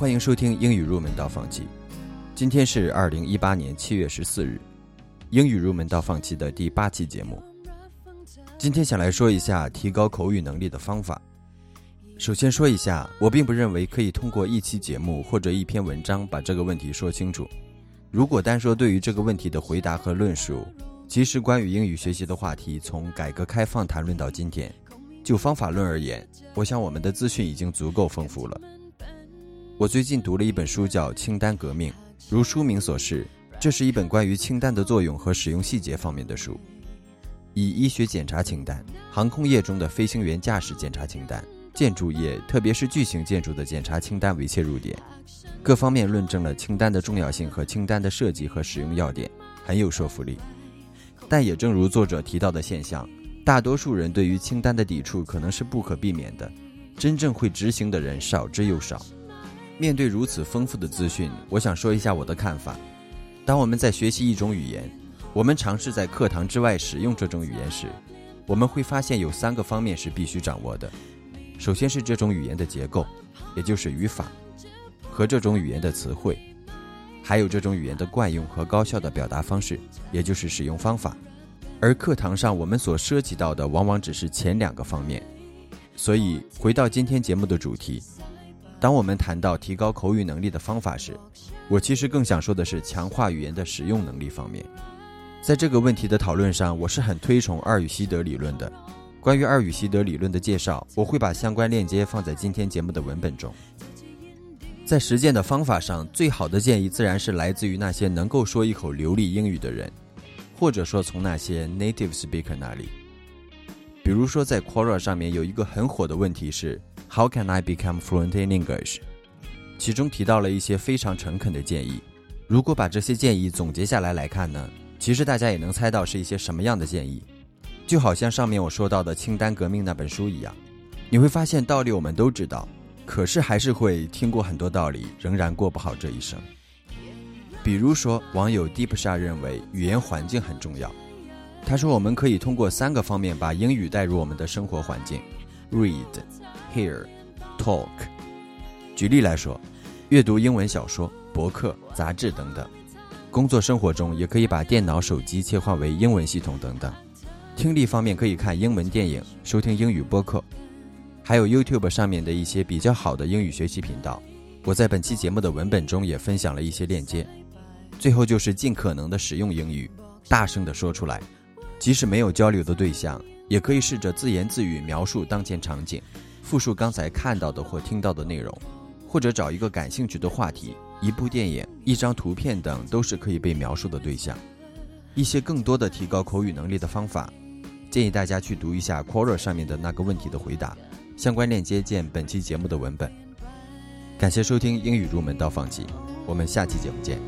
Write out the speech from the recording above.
欢迎收听英语入门到放弃。今天是2018年7月14日，英语入门到放弃的第8期节目。今天想来说一下提高口语能力的方法。首先说一下，我并不认为可以通过一期节目或者一篇文章把这个问题说清楚。如果单说对于这个问题的回答和论述，其实关于英语学习的话题从改革开放谈论到今天，就方法论而言，我想我们的资讯已经足够丰富了。我最近读了一本书叫《清单革命》，如书名所示，这是一本关于清单的作用和使用细节方面的书，以医学检查清单、航空业中的飞行员驾驶检查清单、建筑业特别是巨型建筑的检查清单为切入点，各方面论证了清单的重要性和清单的设计和使用要点，很有说服力。但也正如作者提到的现象，大多数人对于清单的抵触可能是不可避免的，真正会执行的人少之又少。面对如此丰富的资讯，我想说一下我的看法。当我们在学习一种语言，我们尝试在课堂之外使用这种语言时，我们会发现有3个方面是必须掌握的。首先是这种语言的结构，也就是语法，和这种语言的词汇，还有这种语言的惯用和高效的表达方式，也就是使用方法。而课堂上我们所涉及到的往往只是前2个方面。所以回到今天节目的主题，当我们谈到提高口语能力的方法时，我其实更想说的是强化语言的使用能力方面。在这个问题的讨论上，我是很推崇二语习得理论的。关于二语习得理论的介绍，我会把相关链接放在今天节目的文本中。在实践的方法上，最好的建议自然是来自于那些能够说一口流利英语的人，或者说从那些 native speaker 那里。比如说在 Quora 上面有一个很火的问题是How can I become fluent in English? 其中提到了一些非常诚恳的建议。如果把这些建议总结下来看呢，其实大家也能猜到是一些什么样的建议。就好像上面我说到的《清单革命》那本书一样，你会发现道理我们都知道，可是还是会听过很多道理，仍然过不好这一生。比如说，网友 Deepshar 认为语言环境很重要。他说我们可以通过3个方面把英语带入我们的生活环境 Read, Hear, Talk。 举例来说，阅读英文小说、博客、杂志等等，工作生活中也可以把电脑、手机切换为英文系统等等，听力方面可以看英文电影、收听英语播客，还有 YouTube 上面的一些比较好的英语学习频道，我在本期节目的文本中也分享了一些链接。最后就是尽可能的使用英语，大声的说出来，即使没有交流的对象，也可以试着自言自语描述当前场景，复述刚才看到的或听到的内容，或者找一个感兴趣的话题，一部电影、一张图片等都是可以被描述的对象。一些更多的提高口语能力的方法，建议大家去读一下 Quora 上面的那个问题的回答，相关链接见本期节目的文本。感谢收听英语入门到放弃，我们下期节目见。